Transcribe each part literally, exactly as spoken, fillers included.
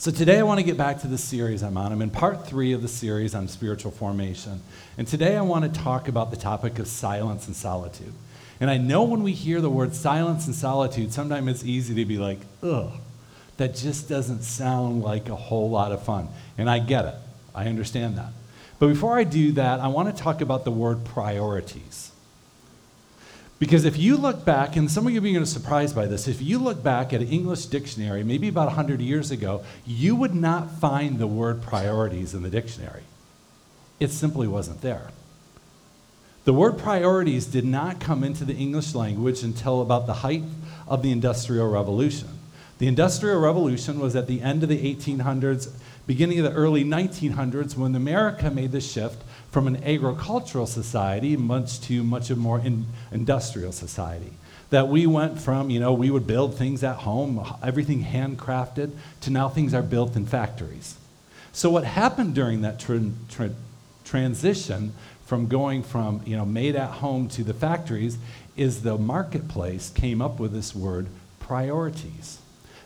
So today I want to get back to the series I'm on. I'm in part three of the series on spiritual formation. And today I want to talk about the topic of silence and solitude. And I know when we hear the word silence and solitude, sometimes it's easy to be like, ugh, that just doesn't sound like a whole lot of fun. And I get it. I understand that. But before I do that, I want to talk about the word priorities. Because if you look back, and some of you are being surprised by this, if you look back at an English dictionary, maybe about one hundred years ago, you would not find the word priorities in the dictionary. It simply wasn't there. The word priorities did not come into the English language until about the height of the Industrial Revolution. The Industrial Revolution was at the end of the eighteen hundreds, beginning of the early nineteen hundreds, when America made the shift from an agricultural society much to much a more in industrial society. That we went from, you know, we would build things at home, everything handcrafted, to now things are built in factories. So what happened during that tr tr transition from going from, you know, made at home to the factories is the marketplace came up with this word priorities.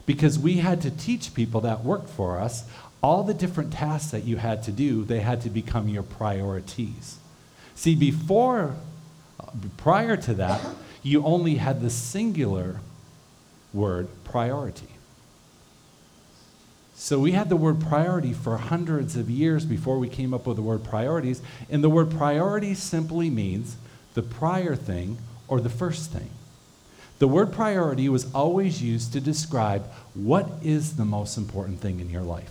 Because we had to teach people that worked for us all the different tasks that you had to do, they had to become your priorities. See, before, prior to that, you only had the singular word priority. So we had the word priority for hundreds of years before we came up with the word priorities, and the word priority simply means the prior thing or the first thing. The word priority was always used to describe what is the most important thing in your life.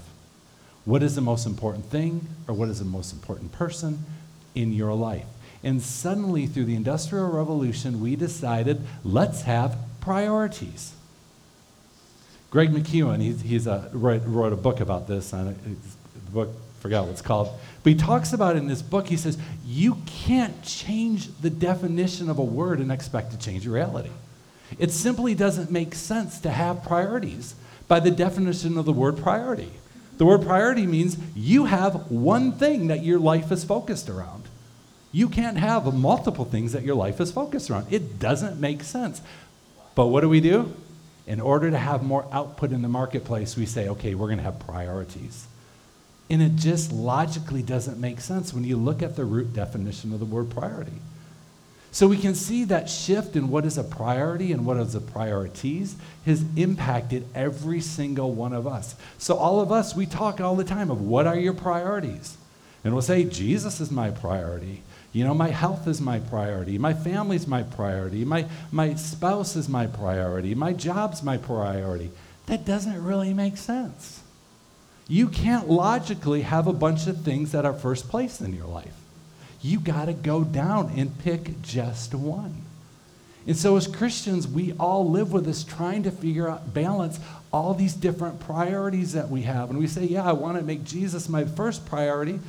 What is the most important thing, or what is the most important person in your life? And suddenly, through the Industrial Revolution, we decided, let's have priorities. Greg McKeown, he's, he's a, wrote, wrote a book about this. On a book, forgot what it's called. But he talks about it in his book. He says, you can't change the definition of a word and expect to change reality. It simply doesn't make sense to have priorities by the definition of the word priority. The word priority means you have one thing that your life is focused around. You can't have multiple things that your life is focused around. It doesn't make sense. But what do we do? In order to have more output in the marketplace, we say, okay, we're going to have priorities. And it just logically doesn't make sense when you look at the root definition of the word priority. So we can see that shift in what is a priority and what is the priorities has impacted every single one of us. So all of us, we talk all the time of what are your priorities? And we'll say, Jesus is my priority. You know, my health is my priority. My family's my priority. My, my spouse is my priority. My job's my priority. That doesn't really make sense. You can't logically have a bunch of things that are first place in your life. You got to go down and pick just one. And so as Christians, we all live with this trying to figure out, balance all these different priorities that we have. And we say, yeah, I want to make Jesus my first priority,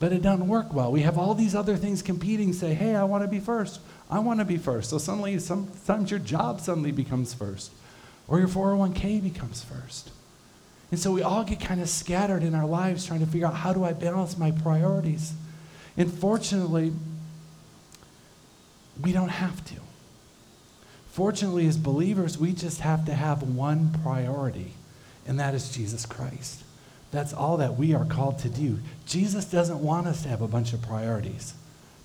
but it doesn't work well. We have all these other things competing, say, hey, I want to be first. I want to be first. So suddenly, sometimes your job suddenly becomes first, or your four oh one K becomes first. And so we all get kind of scattered in our lives trying to figure out, how do I balance my priorities? And fortunately, we don't have to. Fortunately, as believers, we just have to have one priority, and that is Jesus Christ. That's all that we are called to do. Jesus doesn't want us to have a bunch of priorities.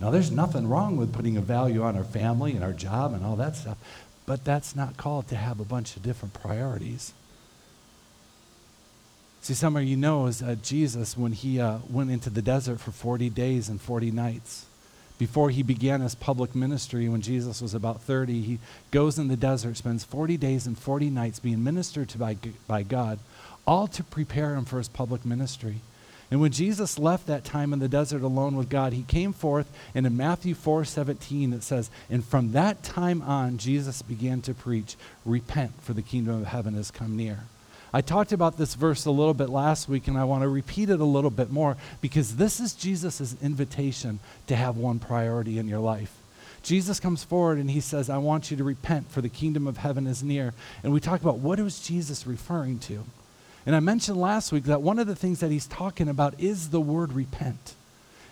Now, there's nothing wrong with putting a value on our family and our job and all that stuff, but that's not called to have a bunch of different priorities. See, some of you know is uh, Jesus, when he uh, went into the desert for forty days and forty nights, before he began his public ministry, when Jesus was about thirty, he goes in the desert, spends forty days and forty nights being ministered to by, by God, all to prepare him for his public ministry. And when Jesus left that time in the desert alone with God, he came forth, and in Matthew four seventeen it says, and from that time on, Jesus began to preach, repent, for the kingdom of heaven has come near. I talked about this verse a little bit last week, and I want to repeat it a little bit more, because this is Jesus' invitation to have one priority in your life. Jesus comes forward and he says, I want you to repent, for the kingdom of heaven is near. And we talk about, what is Jesus referring to? And I mentioned last week that one of the things that he's talking about is the word repent.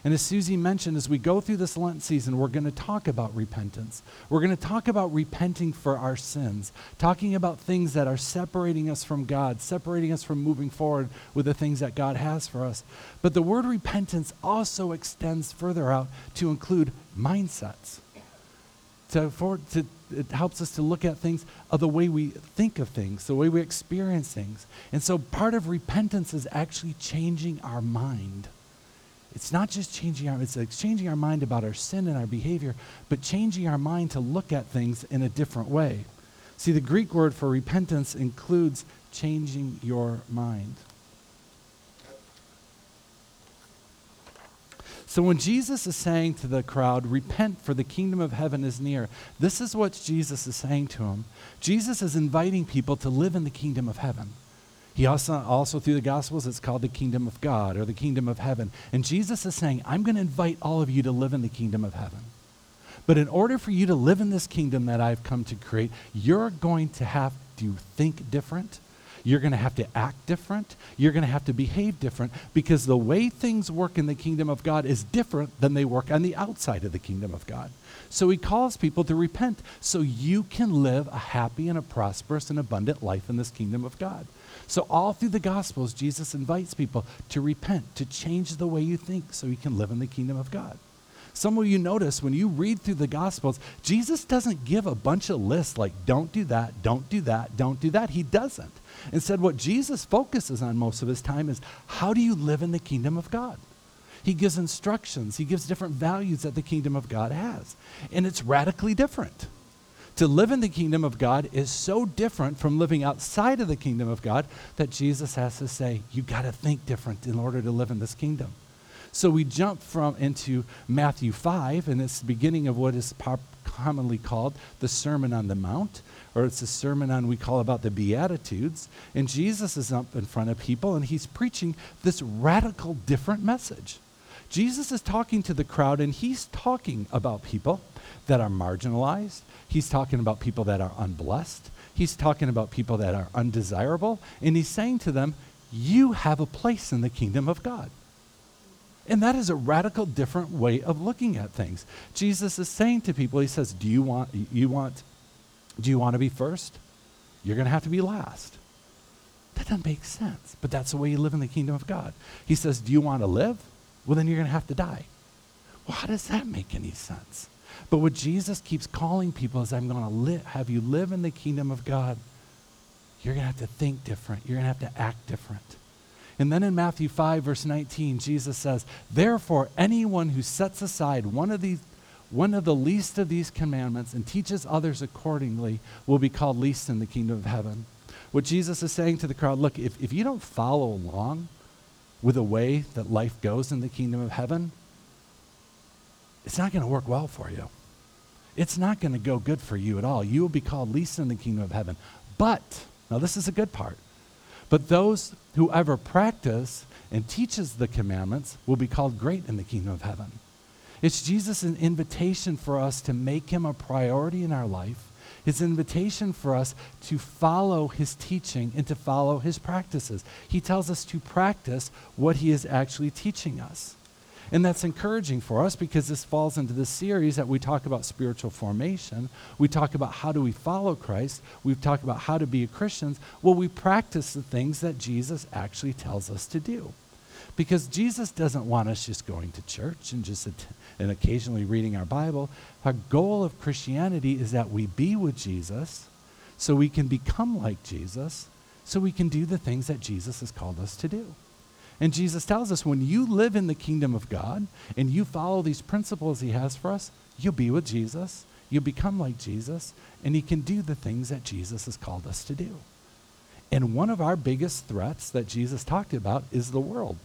And as Susie mentioned, as we go through this Lent season, we're going to talk about repentance. We're going to talk about repenting for our sins, talking about things that are separating us from God, separating us from moving forward with the things that God has for us. But the word repentance also extends further out to include mindsets. To, for, to, it helps us to look at things of the way we think of things, the way we experience things. And so part of repentance is actually changing our mind. It's not just changing our, it's like changing our mind about our sin and our behavior, but changing our mind to look at things in a different way. See, the Greek word for repentance includes changing your mind. So when Jesus is saying to the crowd, repent for the kingdom of heaven is near, this is what Jesus is saying to them. Jesus is inviting people to live in the kingdom of heaven. He also, also, through the Gospels, it's called the kingdom of God or the kingdom of heaven. And Jesus is saying, I'm going to invite all of you to live in the kingdom of heaven. But in order for you to live in this kingdom that I've come to create, you're going to have to think different. You're going to have to act different. You're going to have to behave different because the way things work in the kingdom of God is different than they work on the outside of the kingdom of God. So he calls people to repent so you can live a happy and a prosperous and abundant life in this kingdom of God. So all through the Gospels, Jesus invites people to repent, to change the way you think so you can live in the kingdom of God. Some of you notice when you read through the Gospels, Jesus doesn't give a bunch of lists like don't do that, don't do that, don't do that. He doesn't. Instead, what Jesus focuses on most of his time is how do you live in the kingdom of God? He gives instructions. He gives different values that the kingdom of God has. And it's radically different. To live in the kingdom of God is so different from living outside of the kingdom of God that Jesus has to say, you got to think different in order to live in this kingdom. So we jump from into Matthew five, and it's the beginning of what is pop- commonly called the Sermon on the Mount, or it's a sermon on we call about the Beatitudes. And Jesus is up in front of people, and he's preaching this radical different message. Jesus is talking to the crowd, and he's talking about people that are marginalized. He's talking about people that are unblessed. He's talking about people that are undesirable. And he's saying to them, you have a place in the kingdom of God. And that is a radical different way of looking at things. Jesus is saying to people, he says, do you want, you want, do you want to be first? You're going to have to be last. That doesn't make sense, but that's the way you live in the kingdom of God. He says, do you want to live? Well, then you're going to have to die. Well, how does that make any sense? But what Jesus keeps calling people is, I'm going to li- have you live in the kingdom of God. You're going to have to think different. You're going to have to act different. And then in Matthew five, verse nineteen, Jesus says, therefore, anyone who sets aside one of these, one of the least of these commandments and teaches others accordingly will be called least in the kingdom of heaven. What Jesus is saying to the crowd, look, if, if you don't follow along with the way that life goes in the kingdom of heaven, it's not going to work well for you. It's not going to go good for you at all. You will be called least in the kingdom of heaven. But, now this is a good part, but those whoever practice and teaches the commandments will be called great in the kingdom of heaven. It's Jesus' an invitation for us to make him a priority in our life. His invitation for us to follow his teaching and to follow his practices. He tells us to practice what he is actually teaching us. And that's encouraging for us because this falls into the series that we talk about spiritual formation. We talk about how do we follow Christ. We talk about how to be a Christian. Well, we practice the things that Jesus actually tells us to do. Because Jesus doesn't want us just going to church and just att- and occasionally reading our Bible. Our goal of Christianity is that we be with Jesus so we can become like Jesus, so we can do the things that Jesus has called us to do. And Jesus tells us when you live in the kingdom of God and you follow these principles he has for us, you'll be with Jesus, you'll become like Jesus, and he can do the things that Jesus has called us to do. And one of our biggest threats that Jesus talked about is the world.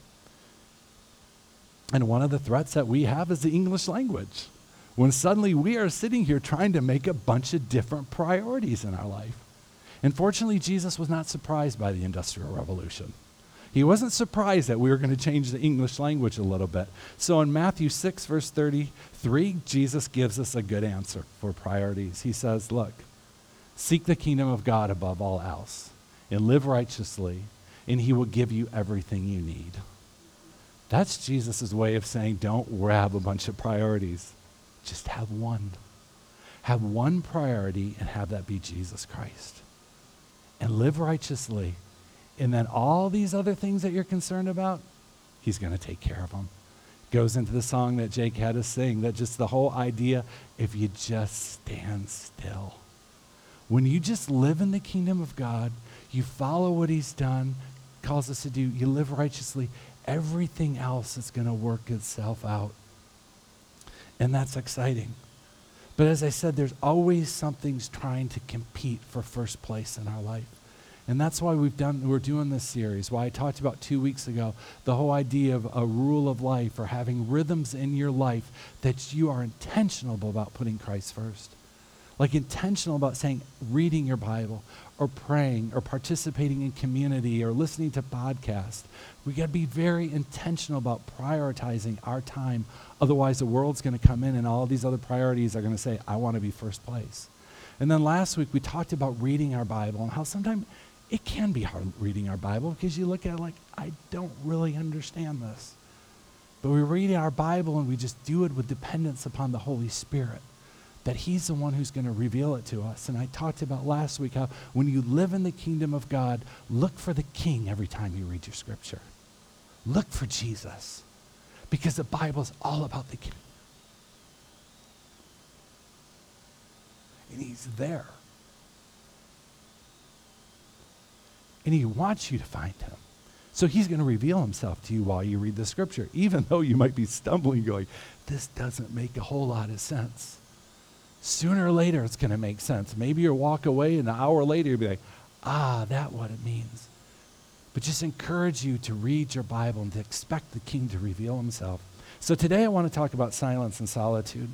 And one of the threats that we have is the English language. When suddenly we are sitting here trying to make a bunch of different priorities in our life. And fortunately, Jesus was not surprised by the Industrial Revolution. He wasn't surprised that we were going to change the English language a little bit. So in Matthew six, verse thirty-three, Jesus gives us a good answer for priorities. He says, look, seek the kingdom of God above all else and live righteously, and he will give you everything you need. That's Jesus' way of saying, don't have a bunch of priorities. Just have one. Have one priority and have that be Jesus Christ. And live righteously. And then all these other things that you're concerned about, he's going to take care of them. Goes into the song that Jake had us sing, that just the whole idea, if you just stand still. When you just live in the kingdom of God, you follow what he's done, calls us to do, you live righteously, everything else is going to work itself out. And that's exciting. But as I said, there's always something's trying to compete for first place in our life. And that's why we've done, we're doing this series, why I talked about two weeks ago, the whole idea of a rule of life or having rhythms in your life that you are intentional about putting Christ first. Like intentional about saying, reading your Bible or praying or participating in community or listening to podcasts. We got to be very intentional about prioritizing our time. Otherwise, the world's going to come in and all these other priorities are going to say, I want to be first place. And then last week, we talked about reading our Bible and how sometimes it can be hard reading our Bible because you look at it like, I don't really understand this. But we read our Bible and we just do it with dependence upon the Holy Spirit, that he's the one who's going to reveal it to us. And I talked about last week how when you live in the kingdom of God, look for the king every time you read your scripture. Look for Jesus, because the Bible's all about the king. And he's there. And he wants you to find him. So he's going to reveal himself to you while you read the scripture, even though you might be stumbling, going, this doesn't make a whole lot of sense. Sooner or later, it's going to make sense. Maybe you'll walk away and an hour later, you'll be like, ah, that's what it means. But just encourage you to read your Bible and to expect the king to reveal himself. So today I want to talk about silence and solitude.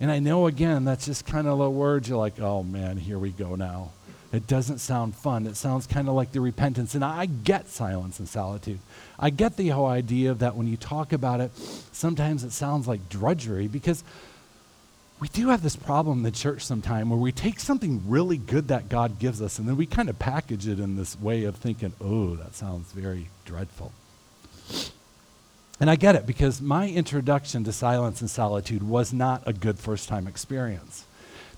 And I know, again, that's just kind of a word you're like, oh, man, here we go now. It doesn't sound fun. It sounds kind of like the repentance. And I get silence and solitude. I get the whole idea of that when you talk about it, sometimes it sounds like drudgery, because we do have this problem in the church sometime where we take something really good that God gives us and then we kind of package it in this way of thinking, oh, that sounds very dreadful. And I get it, because my introduction to silence and solitude was not a good first-time experience.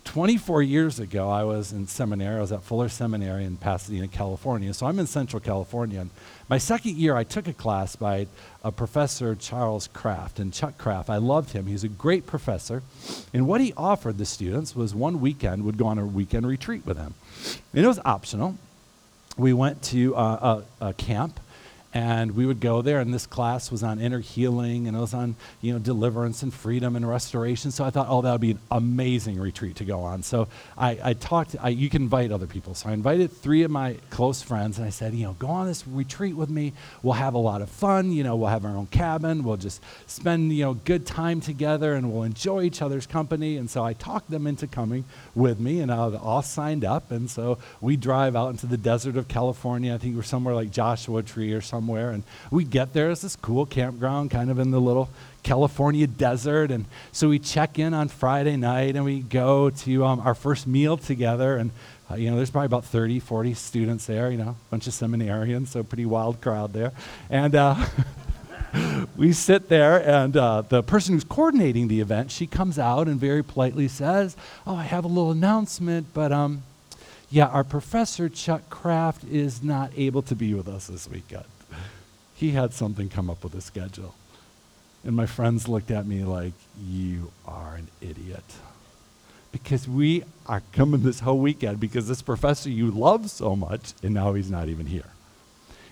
twenty-four years ago, I was in seminary. I was at Fuller Seminary in Pasadena, California. So I'm in Central California. And my second year, I took a class by a professor, Charles Kraft, and Chuck Kraft. I loved him. He was a great professor. And what he offered the students was one weekend, would go on a weekend retreat with him. And it was optional. We went to uh, a, a camp. And we would go there, and this class was on inner healing, and it was on, you know, deliverance and freedom and restoration. So I thought, oh, that would be an amazing retreat to go on. So I, I talked, I, you can invite other people. So I invited three of my close friends, and I said, you know, go on this retreat with me. We'll have a lot of fun. You know, we'll have our own cabin. We'll just spend, you know, good time together, and we'll enjoy each other's company. And so I talked them into coming with me, and I was all signed up. And so we drive out into the desert of California. I think we're somewhere like Joshua Tree or something. Somewhere, and we get there. It's this cool campground kind of in the little California desert, and so we check in on Friday night, and we go to um, our first meal together, and uh, you know, there's probably about thirty, forty students there, you know, a bunch of seminarians, so pretty wild crowd there, and uh, we sit there, and uh, the person who's coordinating the event, she comes out and very politely says, oh, I have a little announcement, but um, yeah, our professor, Chuck Kraft, is not able to be with us this weekend. He had something come up with a schedule. And my friends looked at me like, you are an idiot. Because we are coming this whole weekend because this professor you love so much, and now he's not even here.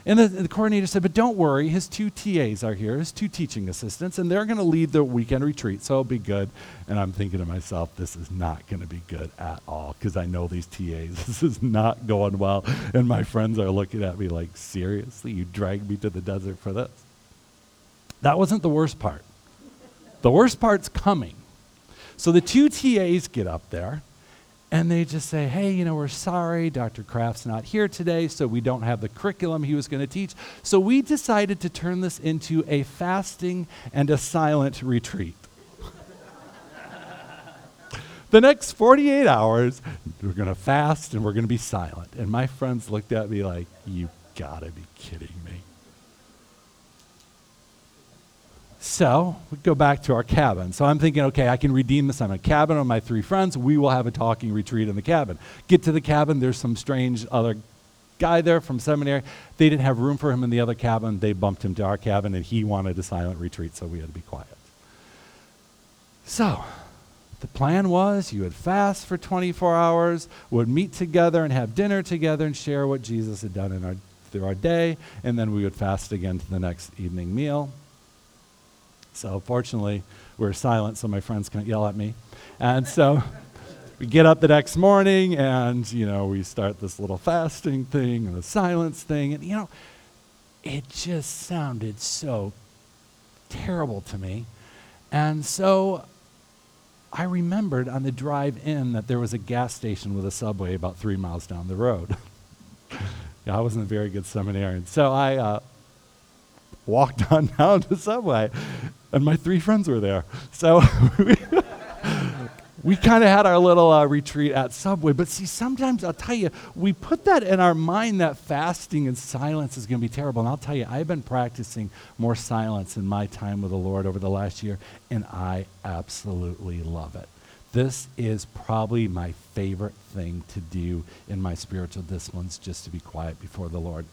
And the, the coordinator said, but don't worry, his two T As are here, his two teaching assistants, and they're going to lead the weekend retreat, so it'll be good. And I'm thinking to myself, this is not going to be good at all, because I know these T As. This is not going well. And my friends are looking at me like, seriously, you dragged me to the desert for this? That wasn't the worst part. The worst part's coming. So the two T As get up there. And they just say, hey, you know, we're sorry, Doctor Kraft's not here today, so we don't have the curriculum he was going to teach. So we decided to turn this into a fasting and a silent retreat. The next forty-eight hours, we're going to fast and we're going to be silent. And my friends looked at me like, you got to be kidding me. So we go back to our cabin. So I'm thinking, okay, I can redeem this. I'm in a cabin with my three friends. We will have a talking retreat in the cabin. Get to the cabin. There's some strange other guy there from seminary. They didn't have room for him in the other cabin. They bumped him to our cabin, and he wanted a silent retreat, so we had to be quiet. So the plan was you would fast for twenty-four hours, would meet together and have dinner together and share what Jesus had done in our, through our day, and then we would fast again to the next evening meal. So fortunately, we're silent, so my friends can't yell at me. And so we get up the next morning, and, you know, we start this little fasting thing and the silence thing. And, you know, it just sounded so terrible to me. And so I remembered on the drive in that there was a gas station with a Subway about three miles down the road. Yeah, I wasn't a very good seminarian. So I uh, walked on down to the Subway. And my three friends were there. So we, we kind of had our little uh, retreat at Subway. But see, sometimes I'll tell you, we put that in our mind that fasting and silence is going to be terrible. And I'll tell you, I've been practicing more silence in my time with the Lord over the last year, and I absolutely love it. This is probably my favorite thing to do in my spiritual disciplines, just to be quiet before the Lord.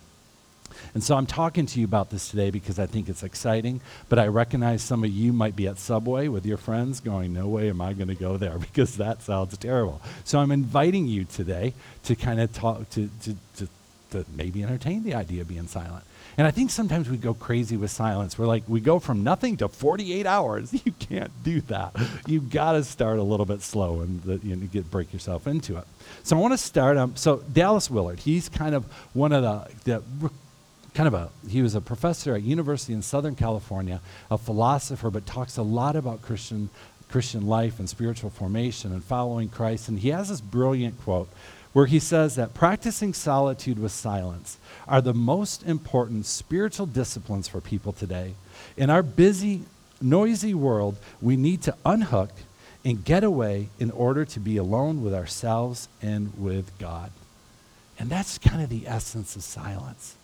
And so I'm talking to you about this today because I think it's exciting, but I recognize some of you might be at Subway with your friends going, no way am I going to go there because that sounds terrible. So I'm inviting you today to kind of talk, to, to, to, to maybe entertain the idea of being silent. And I think sometimes we go crazy with silence. We're like, we go from nothing to forty-eight hours. You can't do that. You've got to start a little bit slow and the, you know, get break yourself into it. So I want to start, um, so Dallas Willard, he's kind of one of the, the Kind of a, he was a professor at university in Southern California, a philosopher, but talks a lot about Christian Christian life and spiritual formation and following Christ. And he has this brilliant quote where he says that practicing solitude with silence are the most important spiritual disciplines for people today. In our busy, noisy world, we need to unhook and get away in order to be alone with ourselves and with God. And that's kind of the essence of silence.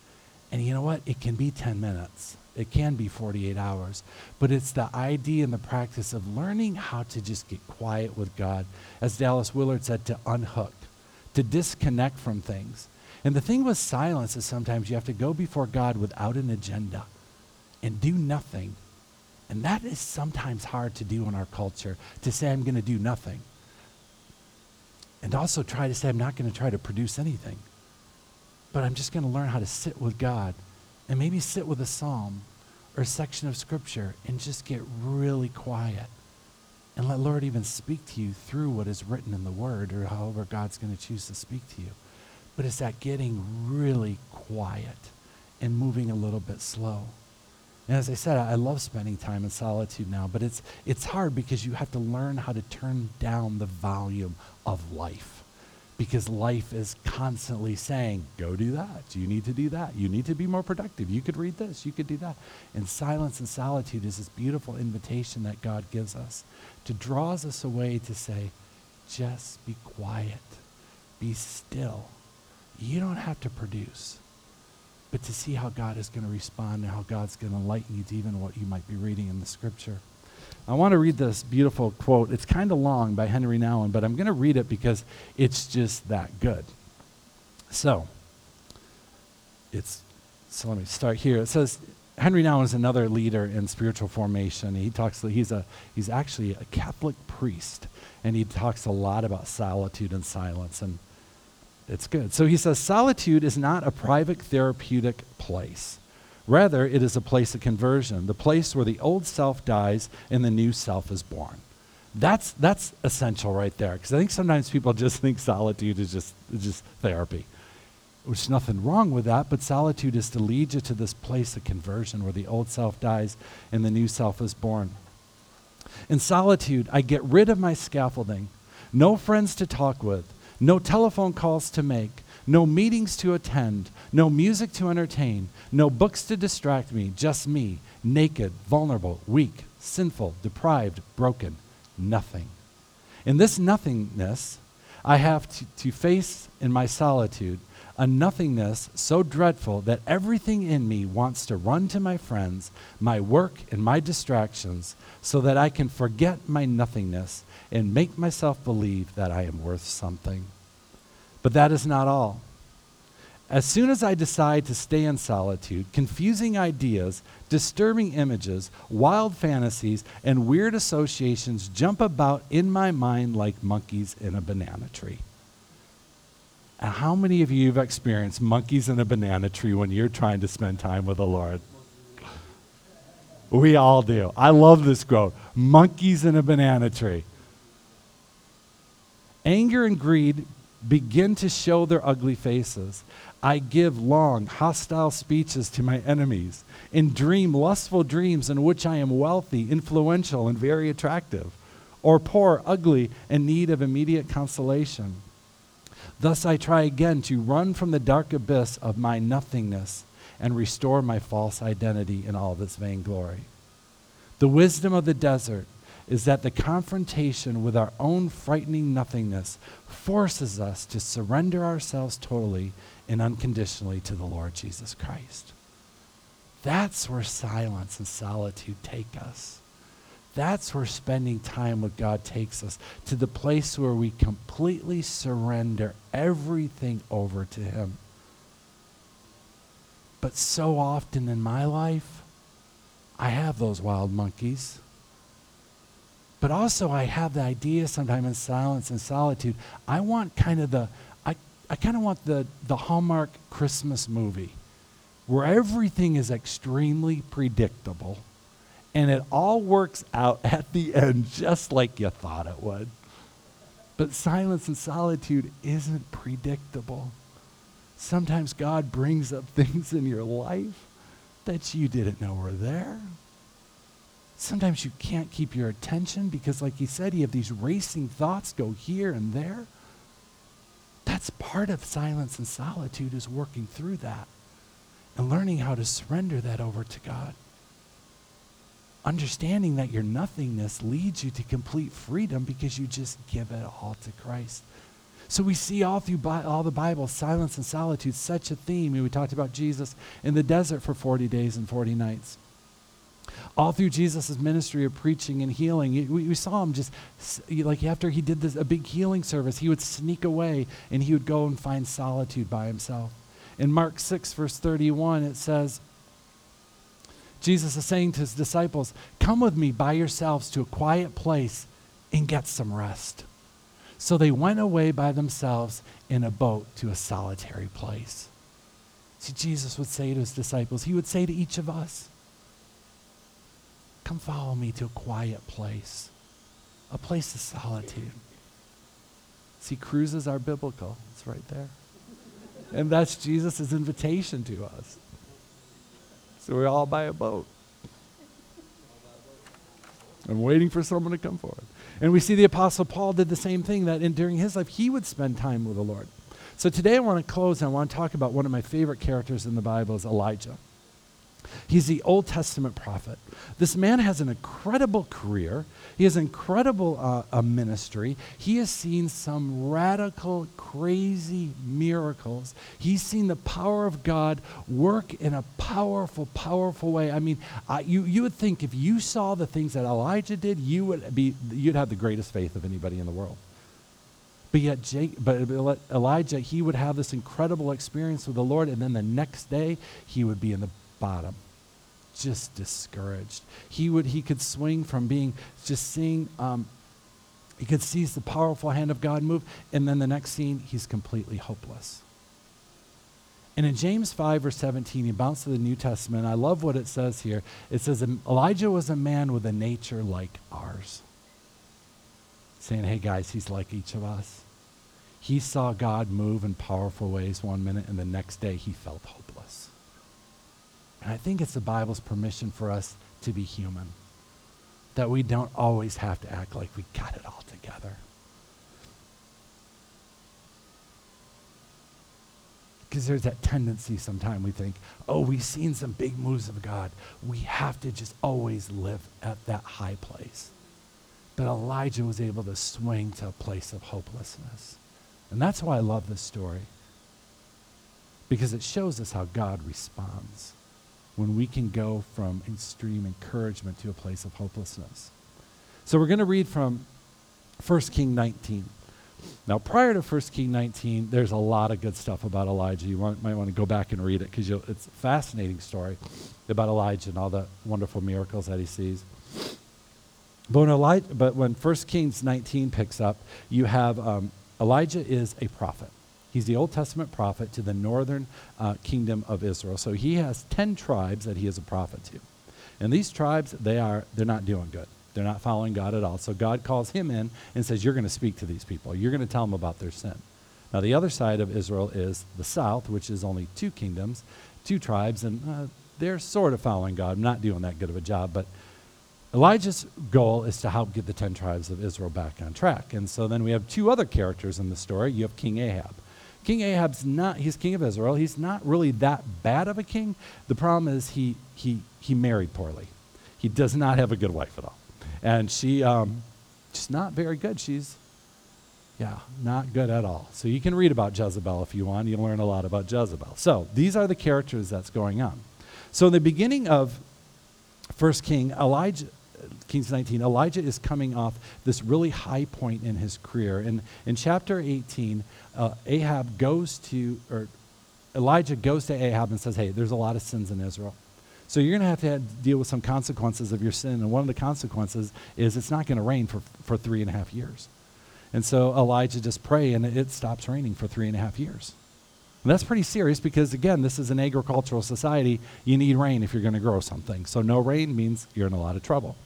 And you know what? It can be ten minutes. It can be forty-eight hours. But it's the idea and the practice of learning how to just get quiet with God. As Dallas Willard said, to unhook, to disconnect from things. And the thing with silence is sometimes you have to go before God without an agenda and do nothing. And that is sometimes hard to do in our culture, to say I'm going to do nothing. And also try to say I'm not going to try to produce anything. But I'm just going to learn how to sit with God and maybe sit with a psalm or a section of scripture and just get really quiet and let Lord even speak to you through what is written in the word or however God's going to choose to speak to you. But it's that getting really quiet and moving a little bit slow. And as I said, I love spending time in solitude now, but it's it's hard because you have to learn how to turn down the volume of life. Because life is constantly saying, go do that. You need to do that. You need to be more productive. You could read this. You could do that. And silence and solitude is this beautiful invitation that God gives us to draw us away to say, just be quiet. Be still. You don't have to produce. But to see how God is going to respond and how God's going to enlighten you to even what you might be reading in the scripture. I want to read this beautiful quote. It's kind of long by Henry Nouwen, but I'm going to read it because it's just that good. So, it's so let me start here. It says, Henry Nouwen is another leader in spiritual formation. He talks, he's a he's actually a Catholic priest, and he talks a lot about solitude and silence, and it's good. So he says, solitude is not a private therapeutic place. Rather, it is a place of conversion, the place where the old self dies and the new self is born. That's that's essential right there, because I think sometimes people just think solitude is just, just therapy. There's nothing wrong with that, but solitude is to lead you to this place of conversion where the old self dies and the new self is born. In solitude, I get rid of my scaffolding, no friends to talk with, no telephone calls to make, no meetings to attend, no music to entertain, no books to distract me, just me, naked, vulnerable, weak, sinful, deprived, broken, nothing. In this nothingness I have to, to face in my solitude, a nothingness so dreadful that everything in me wants to run to my friends, my work, and my distractions so that I can forget my nothingness and make myself believe that I am worth something. But that is not all. As soon as I decide to stay in solitude, confusing ideas, disturbing images, wild fantasies, and weird associations jump about in my mind like monkeys in a banana tree. And how many of you have experienced monkeys in a banana tree when you're trying to spend time with the Lord? We all do. I love this quote, monkeys in a banana tree. Anger and greed begin to show their ugly faces. I give long, hostile speeches to my enemies and dream lustful dreams in which I am wealthy, influential, and very attractive, or poor, ugly, in need of immediate consolation. Thus I try again to run from the dark abyss of my nothingness and restore my false identity in all of its vainglory. The wisdom of the desert is that the confrontation with our own frightening nothingness forces us to surrender ourselves totally and unconditionally to the Lord Jesus Christ. That's where silence and solitude take us. That's where spending time with God takes us, to the place where we completely surrender everything over to Him. But so often in my life, I have those wild monkeys. But also I have the idea sometimes in silence and solitude, I want kind of the, I, I kind of want the, the Hallmark Christmas movie where everything is extremely predictable and it all works out at the end just like you thought it would. But silence and solitude isn't predictable. Sometimes God brings up things in your life that you didn't know were there. Sometimes you can't keep your attention because, like he said, you have these racing thoughts go here and there. That's part of silence and solitude, is working through that and learning how to surrender that over to God. Understanding that your nothingness leads you to complete freedom because you just give it all to Christ. So we see all through Bi- all the Bible, silence and solitude, such a theme. And we talked about Jesus in the desert for forty days and forty nights. All through Jesus' ministry of preaching and healing, we, we saw him just, like after he did this, a big healing service, he would sneak away and he would go and find solitude by himself. In Mark six, verse thirty-one, it says, Jesus is saying to his disciples, "Come with me by yourselves to a quiet place and get some rest." So they went away by themselves in a boat to a solitary place. See, Jesus would say to his disciples, he would say to each of us, come follow me to a quiet place, a place of solitude. See, cruises are biblical. It's right there. And that's Jesus' invitation to us. So we all buy a boat. I'm waiting for someone to come forward. And we see the Apostle Paul did the same thing, that in, during his life, he would spend time with the Lord. So today I want to close, and I want to talk about one of my favorite characters in the Bible, is Elijah. He's the Old Testament prophet. This man has an incredible career. He has an incredible uh, a ministry. He has seen some radical, crazy miracles. He's seen the power of God work in a powerful, powerful way. I mean, uh, you you would think if you saw the things that Elijah did, you would be you'd have the greatest faith of anybody in the world. But yet Jake, but Elijah, he would have this incredible experience with the Lord, and then the next day he would be in the bottom, just discouraged. He would, he could swing from being just seeing, um, he could seize the powerful hand of God move, and then the next scene, he's completely hopeless. And in James five, verse seventeen, he bounced to the New Testament. I love what it says here. It says, Elijah was a man with a nature like ours. Saying, hey guys, he's like each of us. He saw God move in powerful ways one minute, and the next day he felt hopeless. And I think it's the Bible's permission for us to be human, that we don't always have to act like we got it all together. Because there's that tendency sometimes we think, oh, we've seen some big moves of God. We have to just always live at that high place. But Elijah was able to swing to a place of hopelessness. And that's why I love this story. because it shows us how God responds when we can go from extreme encouragement to a place of hopelessness. So we're going to read from First Kings nineteen. Now, prior to First Kings nineteen, there's a lot of good stuff about Elijah. You want, might want to go back and read it because it's a fascinating story about Elijah and all the wonderful miracles that he sees. But when, Elijah, but when First Kings nineteen picks up, you have um, Elijah is a prophet. He's the Old Testament prophet to the northern uh, kingdom of Israel. So he has ten tribes that he is a prophet to. And these tribes, they are, they're not doing good. They're not following God at all. So God calls him in and says, you're going to speak to these people. You're going to tell them about their sin. Now, the other side of Israel is the south, which is only two kingdoms, two tribes, and uh, they're sort of following God. I'm not doing that good of a job. But Elijah's goal is to help get the ten tribes of Israel back on track. And so then we have two other characters in the story. You have King Ahab. King Ahab's not, he's king of Israel. He's not really that bad of a king. The problem is he he he married poorly. He does not have a good wife at all. And she, um, she's not very good. She's, yeah, not good at all. So you can read about Jezebel if you want. You'll learn a lot about Jezebel. So these are the characters that's going on. So in the beginning of First Kings, Elijah, Kings nineteen, Elijah is coming off this really high point in his career. And in chapter eighteen, uh, Ahab goes to, or Elijah goes to Ahab and says, hey, there's a lot of sins in Israel. So you're going to have to deal with some consequences of your sin. And one of the consequences is it's not going to rain for, for three and a half years. And so Elijah just pray and it stops raining for three and a half years. And that's pretty serious because, again, this is an agricultural society. You need rain if you're going to grow something. So no rain means you're in a lot of trouble.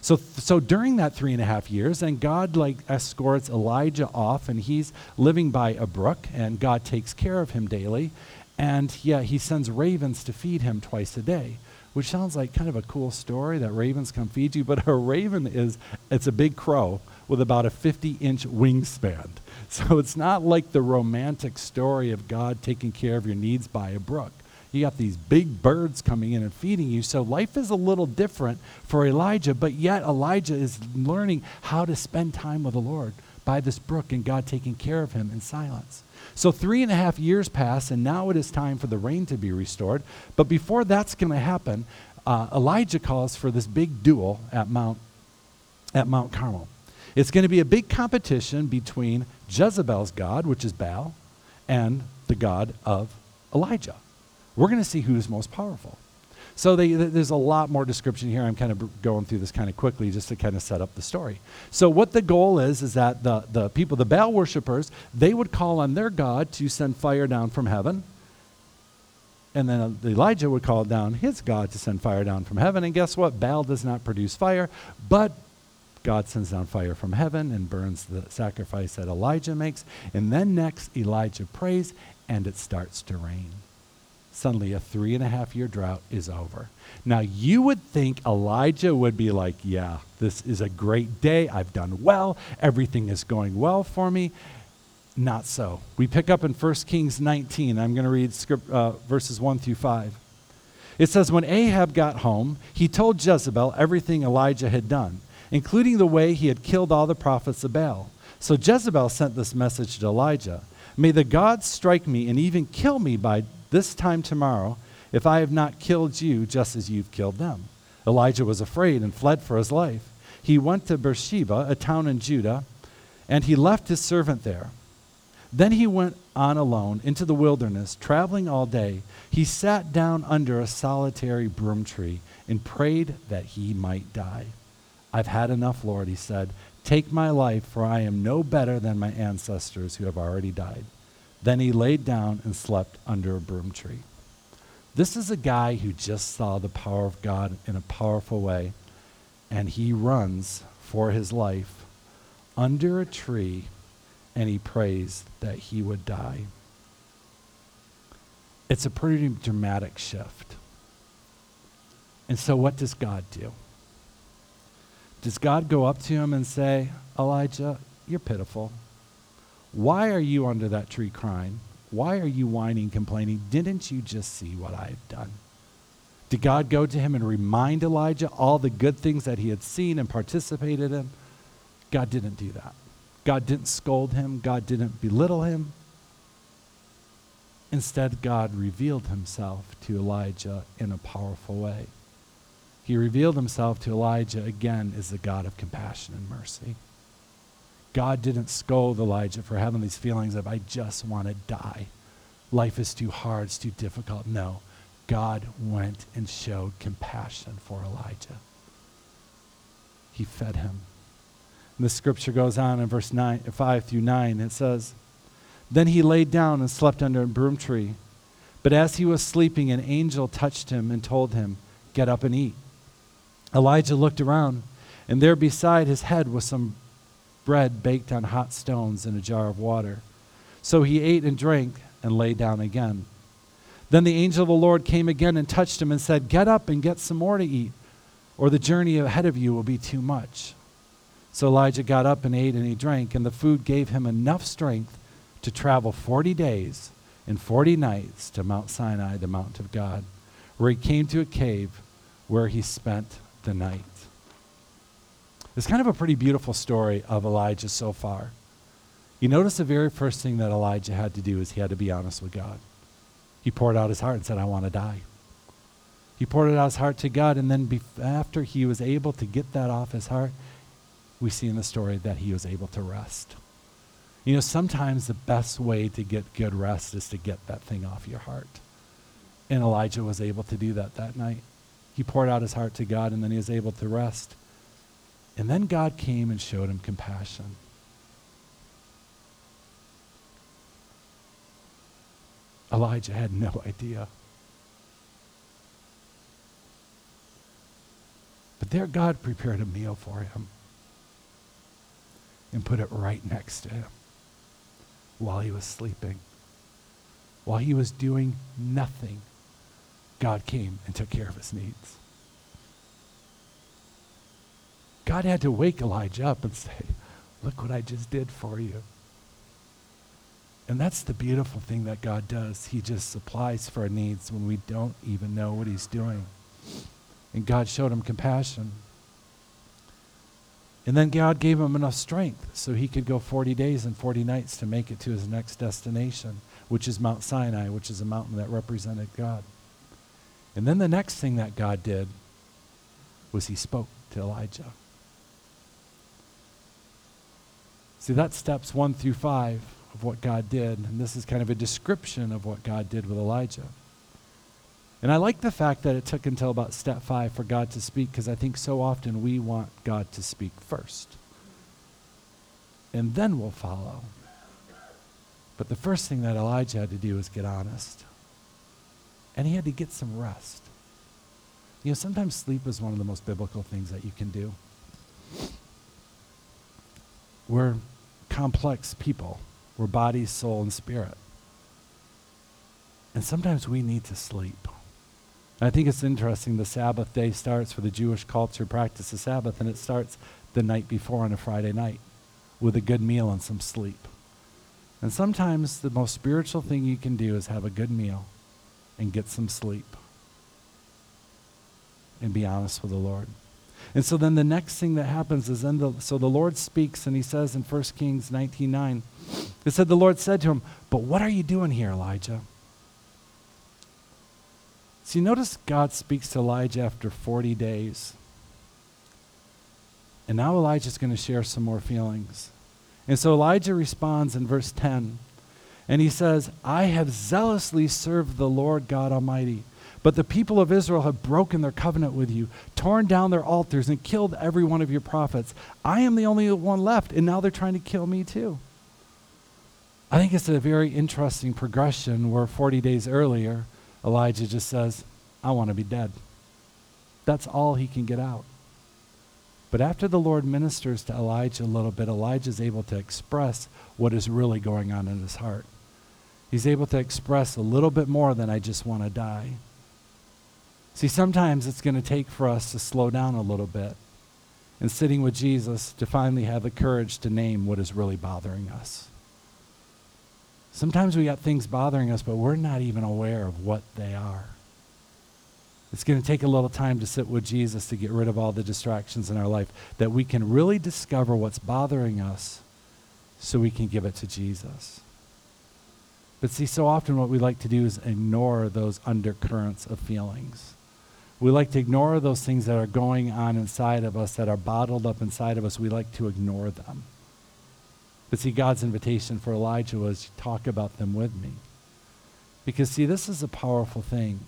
So so during that three and a half years, and God like escorts Elijah off, and he's living by a brook, and God takes care of him daily. And yeah, he sends ravens to feed him twice a day, which sounds like kind of a cool story that ravens come feed you, but a raven is, it's a big crow with about a fifty-inch wingspan. So it's not like the romantic story of God taking care of your needs by a brook. You got these big birds coming in and feeding you. So life is a little different for Elijah, but yet Elijah is learning how to spend time with the Lord by this brook and God taking care of him in silence. So three and a half years pass, and now it is time for the rain to be restored. But before that's going to happen, uh, Elijah calls for this big duel at Mount, at Mount Carmel. It's going to be a big competition between Jezebel's god, which is Baal, and the god of Elijah. We're going to see who's most powerful. So they, th- there's a lot more description here. I'm kind of b- going through this kind of quickly just to kind of set up the story. So what the goal is, is that the, the people, the Baal worshipers, they would call on their god to send fire down from heaven. And then Elijah would call down his god to send fire down from heaven. And guess what? Baal does not produce fire, but God sends down fire from heaven and burns the sacrifice that Elijah makes. And then next, Elijah prays, and it starts to rain. Suddenly, a three and a half year drought is over. Now, you would think Elijah would be like, yeah, this is a great day. I've done well. Everything is going well for me. Not so. We pick up in First Kings nineteen. I'm going to read script, uh, verses one through five. It says, when Ahab got home, he told Jezebel everything Elijah had done, including the way he had killed all the prophets of Baal. So Jezebel sent this message to Elijah. May the gods strike me and even kill me by this time tomorrow, if I have not killed you just as you've killed them. Elijah was afraid and fled for his life. He went to Beersheba, a town in Judah, and he left his servant there. Then he went on alone into the wilderness, traveling all day. He sat down under a solitary broom tree and prayed that he might die. I've had enough, Lord, he said. Take my life, for I am no better than my ancestors who have already died. Then he laid down and slept under a broom tree. This is a guy who just saw the power of God in a powerful way, and he runs for his life under a tree, and he prays that he would die. It's a pretty dramatic shift. And so what does God do? Does God go up to him and say, Elijah, you're pitiful. Why are you under that tree crying? Why are you whining, complaining? Didn't you just see what I've done? Did God go to him and remind Elijah all the good things that he had seen and participated in? God didn't do that. God didn't scold him. God didn't belittle him. Instead, God revealed himself to Elijah in a powerful way. He revealed himself to Elijah again as the God of compassion and mercy. God didn't scold Elijah for having these feelings of, I just want to die. Life is too hard, it's too difficult. No, God went and showed compassion for Elijah. He fed him. And the scripture goes on in verse nine, five through nine. It says, Then he laid down and slept under a broom tree. But as he was sleeping, an angel touched him and told him, Get up and eat. Elijah looked around, and there beside his head was some bread baked on hot stones and a jar of water. So he ate and drank and lay down again. Then the angel of the Lord came again and touched him and said, Get up and get some more to eat, or the journey ahead of you will be too much. So Elijah got up and ate and he drank, and the food gave him enough strength to travel forty days and forty nights to Mount Sinai, the Mount of God, where he came to a cave where he spent the night. It's kind of a pretty beautiful story of Elijah so far. You notice the very first thing that Elijah had to do is he had to be honest with God. He poured out his heart and said, I want to die. He poured out his heart to God, and then be- after he was able to get that off his heart, we see in the story that he was able to rest. You know, sometimes the best way to get good rest is to get that thing off your heart. And Elijah was able to do that that night. He poured out his heart to God, and then he was able to rest. And then God came and showed him compassion. Elijah had no idea. But there God prepared a meal for him and put it right next to him while he was sleeping. While he was doing nothing, God came and took care of his needs. God had to wake Elijah up and say, look what I just did for you. And that's the beautiful thing that God does. He just supplies for our needs when we don't even know what he's doing. And God showed him compassion. And then God gave him enough strength so he could go forty days and forty nights to make it to his next destination, which is Mount Sinai, which is a mountain that represented God. And then the next thing that God did was he spoke to Elijah. See, that's steps one through five of what God did, and this is kind of a description of what God did with Elijah. And I like the fact that it took until about step five for God to speak, because I think so often we want God to speak first, and then we'll follow. But the first thing that Elijah had to do was get honest. And he had to get some rest. You know, sometimes sleep is one of the most biblical things that you can do. We're complex people. We're body, soul, and spirit. And sometimes we need to sleep. I think it's interesting, the Sabbath day starts for the Jewish culture, practice the Sabbath, and it starts the night before on a Friday night with a good meal and some sleep. And sometimes the most spiritual thing you can do is have a good meal and get some sleep and be honest with the Lord. And so then the next thing that happens is then the, so the Lord speaks, and he says in First Kings nineteen nine, it said the Lord said to him, but what are you doing here, Elijah? See, notice God speaks to Elijah after forty days. And now Elijah's going to share some more feelings. And so Elijah responds in verse ten, and he says, I have zealously served the Lord God Almighty, but the people of Israel have broken their covenant with you, torn down their altars, and killed every one of your prophets. I am the only one left, and now they're trying to kill me too. I think it's a very interesting progression where forty days earlier, Elijah just says, I want to be dead. That's all he can get out. But after the Lord ministers to Elijah a little bit, Elijah's able to express what is really going on in his heart. He's able to express a little bit more than I just want to die. See, sometimes it's going to take for us to slow down a little bit and sitting with Jesus to finally have the courage to name what is really bothering us. Sometimes we got things bothering us, but we're not even aware of what they are. It's going to take a little time to sit with Jesus to get rid of all the distractions in our life, that we can really discover what's bothering us so we can give it to Jesus. But see, so often what we like to do is ignore those undercurrents of feelings. We like to ignore those things that are going on inside of us, that are bottled up inside of us. We like to ignore them. But see, God's invitation for Elijah was, talk about them with me. Because see, this is a powerful thing.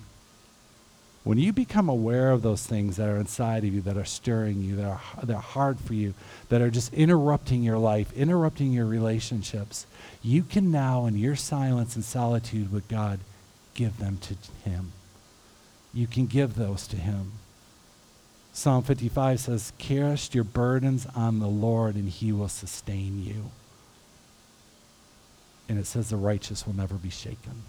When you become aware of those things that are inside of you, that are stirring you, that are, that are hard for you, that are just interrupting your life, interrupting your relationships, you can now, in your silence and solitude with God, give them to Him. You can give those to Him. Psalm fifty-five says, cast your burdens on the Lord and He will sustain you. And it says the righteous will never be shaken.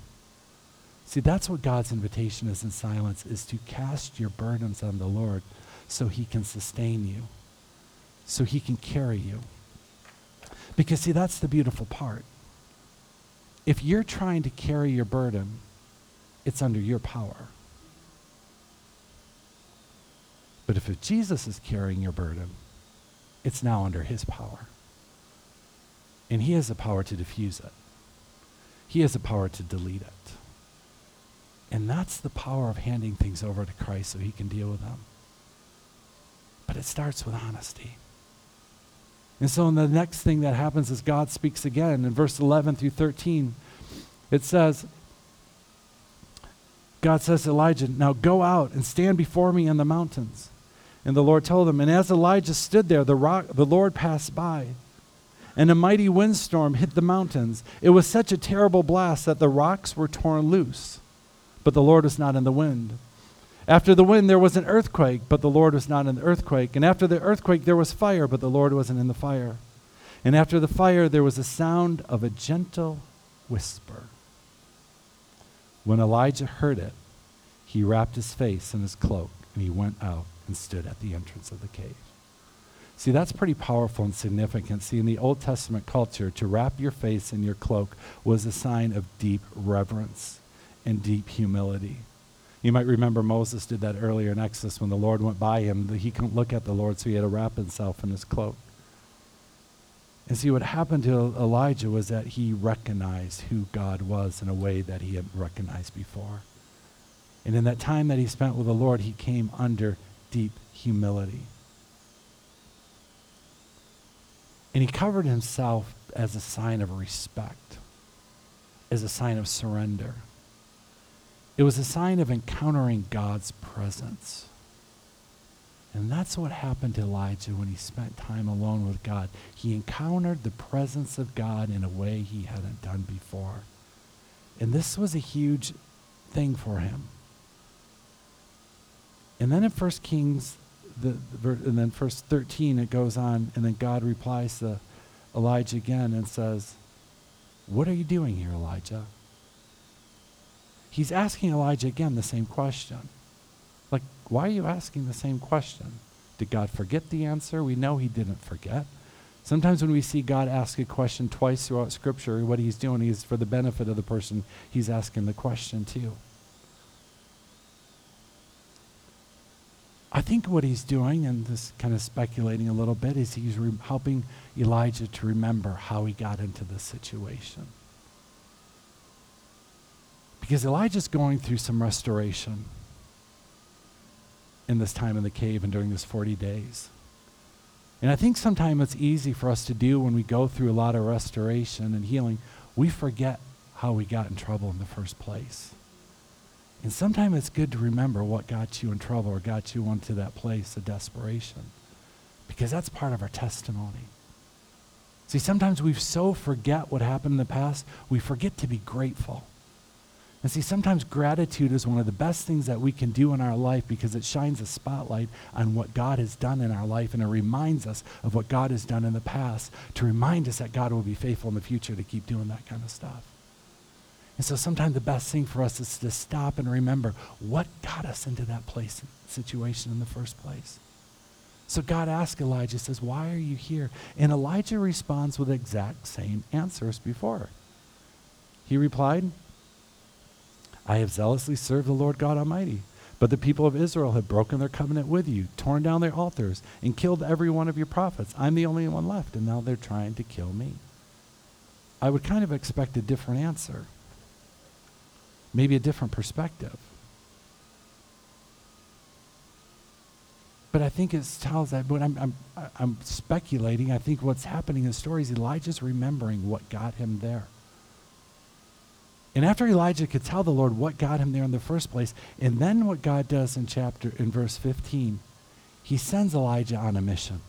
See, that's what God's invitation is in silence, is to cast your burdens on the Lord so He can sustain you, so He can carry you. Because, see, that's the beautiful part. If you're trying to carry your burden, it's under your power. But if, if Jesus is carrying your burden, it's now under His power. And He has the power to diffuse it. He has the power to delete it. And that's the power of handing things over to Christ so He can deal with them. But it starts with honesty. And so the next thing that happens is God speaks again. In verse eleven through thirteen, it says, God says to Elijah, now go out and stand before me on the mountains. And the Lord told him, and as Elijah stood there, the rock, the Lord passed by. And a mighty windstorm hit the mountains. It was such a terrible blast that the rocks were torn loose. But the Lord was not in the wind. After the wind, there was an earthquake, but the Lord was not in the earthquake. And after the earthquake, there was fire, but the Lord wasn't in the fire. And after the fire, there was the sound of a gentle whisper. When Elijah heard it, he wrapped his face in his cloak, and he went out and stood at the entrance of the cave. See, that's pretty powerful and significant. See, in the Old Testament culture, to wrap your face in your cloak was a sign of deep reverence and deep humility. You might remember Moses did that earlier in Exodus when the Lord went by him. He couldn't look at the Lord, so he had to wrap himself in his cloak. And see, what happened to Elijah was that he recognized who God was in a way that he hadn't recognized before. And in that time that he spent with the Lord, he came under deep humility. And he covered himself as a sign of respect, as a sign of surrender. It was a sign of encountering God's presence. And that's what happened to Elijah when he spent time alone with God. He encountered the presence of God in a way he hadn't done before. And this was a huge thing for him. And then in First Kings, the, the and then verse thirteen, it goes on, and then God replies to Elijah again and says, what are you doing here, Elijah? He's asking Elijah again the same question. Like, why are you asking the same question? Did God forget the answer? We know He didn't forget. Sometimes when we see God ask a question twice throughout Scripture, what He's doing is for the benefit of the person He's asking the question to. I think what He's doing, and this kind of speculating a little bit, is He's re- helping Elijah to remember how he got into this situation. Because Elijah's going through some restoration in this time in the cave and during this forty days. And I think sometimes it's easy for us to do when we go through a lot of restoration and healing, we forget how we got in trouble in the first place. And sometimes it's good to remember what got you in trouble or got you into that place of desperation, because that's part of our testimony. See, sometimes we so forget what happened in the past, we forget to be grateful. And see, sometimes gratitude is one of the best things that we can do in our life, because it shines a spotlight on what God has done in our life, and it reminds us of what God has done in the past to remind us that God will be faithful in the future to keep doing that kind of stuff. And so sometimes the best thing for us is to stop and remember what got us into that place, situation in the first place. So God asked Elijah, says, why are you here? And Elijah responds with the exact same answer as before. He replied, I have zealously served the Lord God Almighty, but the people of Israel have broken their covenant with you, torn down their altars, and killed every one of your prophets. I'm the only one left, and now they're trying to kill me. I would kind of expect a different answer. maybe a different perspective. But I think it's tells that, but I'm, I'm, I'm speculating. I think what's happening in the story is Elijah's remembering what got him there. And after Elijah could tell the Lord what got him there in the first place, and then what God does in chapter in verse fifteen, he sends Elijah on a mission.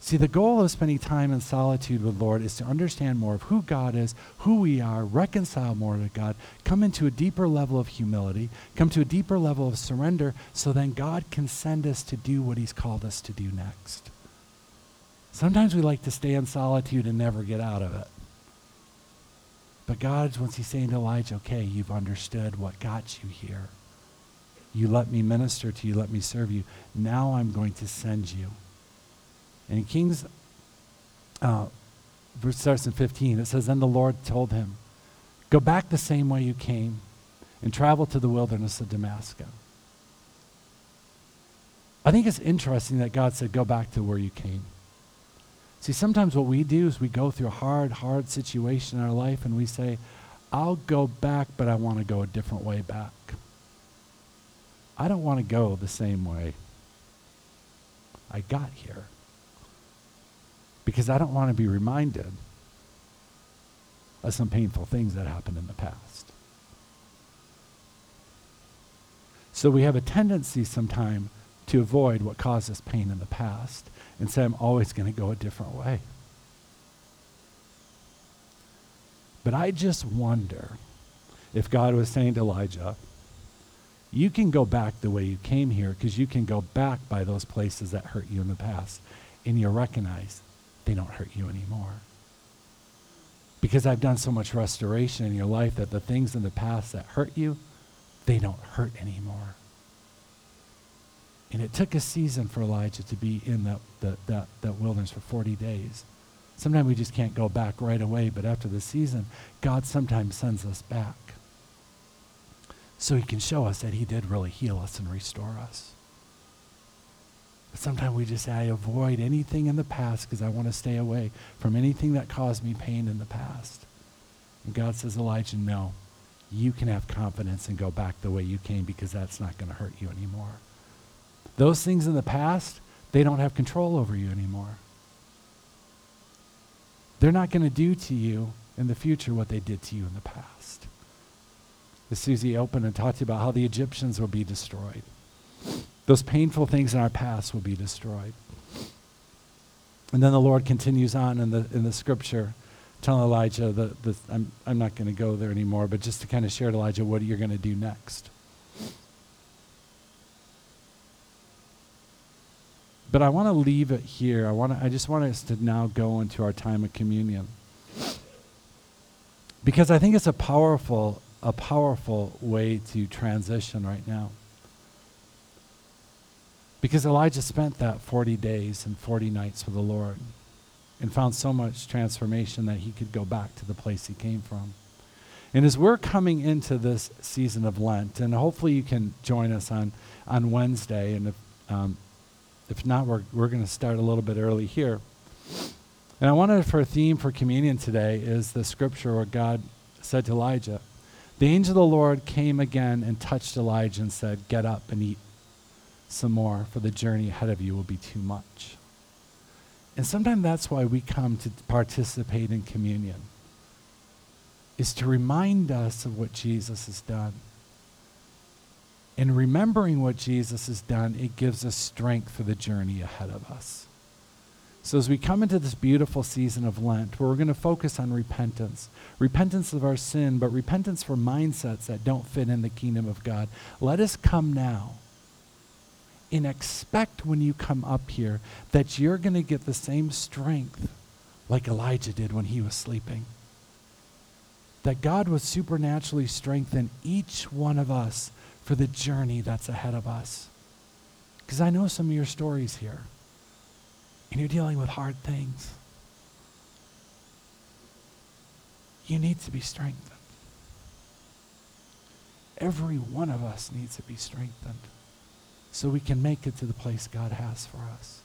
See, the goal of spending time in solitude with the Lord is to understand more of who God is, who we are, reconcile more to God, come into a deeper level of humility, come to a deeper level of surrender, so then God can send us to do what he's called us to do next. Sometimes we like to stay in solitude and never get out of it. But God, once he's saying to Elijah, okay, you've understood what got you here. You let me minister to you, let me serve you. Now I'm going to send you. And in Kings, uh, verse starts in fifteen, it says, Then the Lord told him, go back the same way you came and travel to the wilderness of Damascus. I think it's interesting that God said, go back to where you came. See, sometimes what we do is we go through a hard, hard situation in our life and we say, I'll go back, but I want to go a different way back. I don't want to go the same way I got here, because I don't want to be reminded of some painful things that happened in the past. So we have a tendency sometimes to avoid what caused us pain in the past and say, I'm always going to go a different way. But I just wonder if God was saying to Elijah, you can go back the way you came here, because you can go back by those places that hurt you in the past, and you'll recognize they don't hurt you anymore. Because I've done so much restoration in your life that the things in the past that hurt you, they don't hurt anymore. And it took a season for Elijah to be in that, that, that, that wilderness for forty days. Sometimes we just can't go back right away, but after the season, God sometimes sends us back so he can show us that he did really heal us and restore us. But sometimes we just say, I avoid anything in the past because I want to stay away from anything that caused me pain in the past. And God says, Elijah, no, you can have confidence and go back the way you came, because that's not going to hurt you anymore. Those things in the past, they don't have control over you anymore. They're not going to do to you in the future what they did to you in the past. As Susie opened and talked to you about how the Egyptians will be destroyed. Those painful things in our past will be destroyed. And then the Lord continues on in the in the scripture, telling Elijah, the, the, I'm, I'm not going to go there anymore, but just to kind of share to Elijah what you're going to do next. But I want to leave it here. I want I just want us to now go into our time of communion, because I think it's a powerful, a powerful way to transition right now. Because Elijah spent that forty days and forty nights with the Lord and found so much transformation that he could go back to the place he came from. And as we're coming into this season of Lent, and hopefully you can join us on, on Wednesday, and if, um, if not, we're, we're going to start a little bit early here. And I wanted for a theme for communion today is the scripture where God said to Elijah, the angel of the Lord came again and touched Elijah and said, get up and eat some more, for the journey ahead of you will be too much. And sometimes that's why we come to participate in communion, is to remind us of what Jesus has done. And remembering what Jesus has done, it gives us strength for the journey ahead of us. So as we come into this beautiful season of Lent, where we're going to focus on repentance, repentance of our sin, but repentance for mindsets that don't fit in the kingdom of God, let us come now and expect when you come up here that you're going to get the same strength like Elijah did when he was sleeping. That God will supernaturally strengthen each one of us for the journey that's ahead of us. Because I know some of your stories here, and you're dealing with hard things. You need to be strengthened. Every one of us needs to be strengthened, so we can make it to the place God has for us.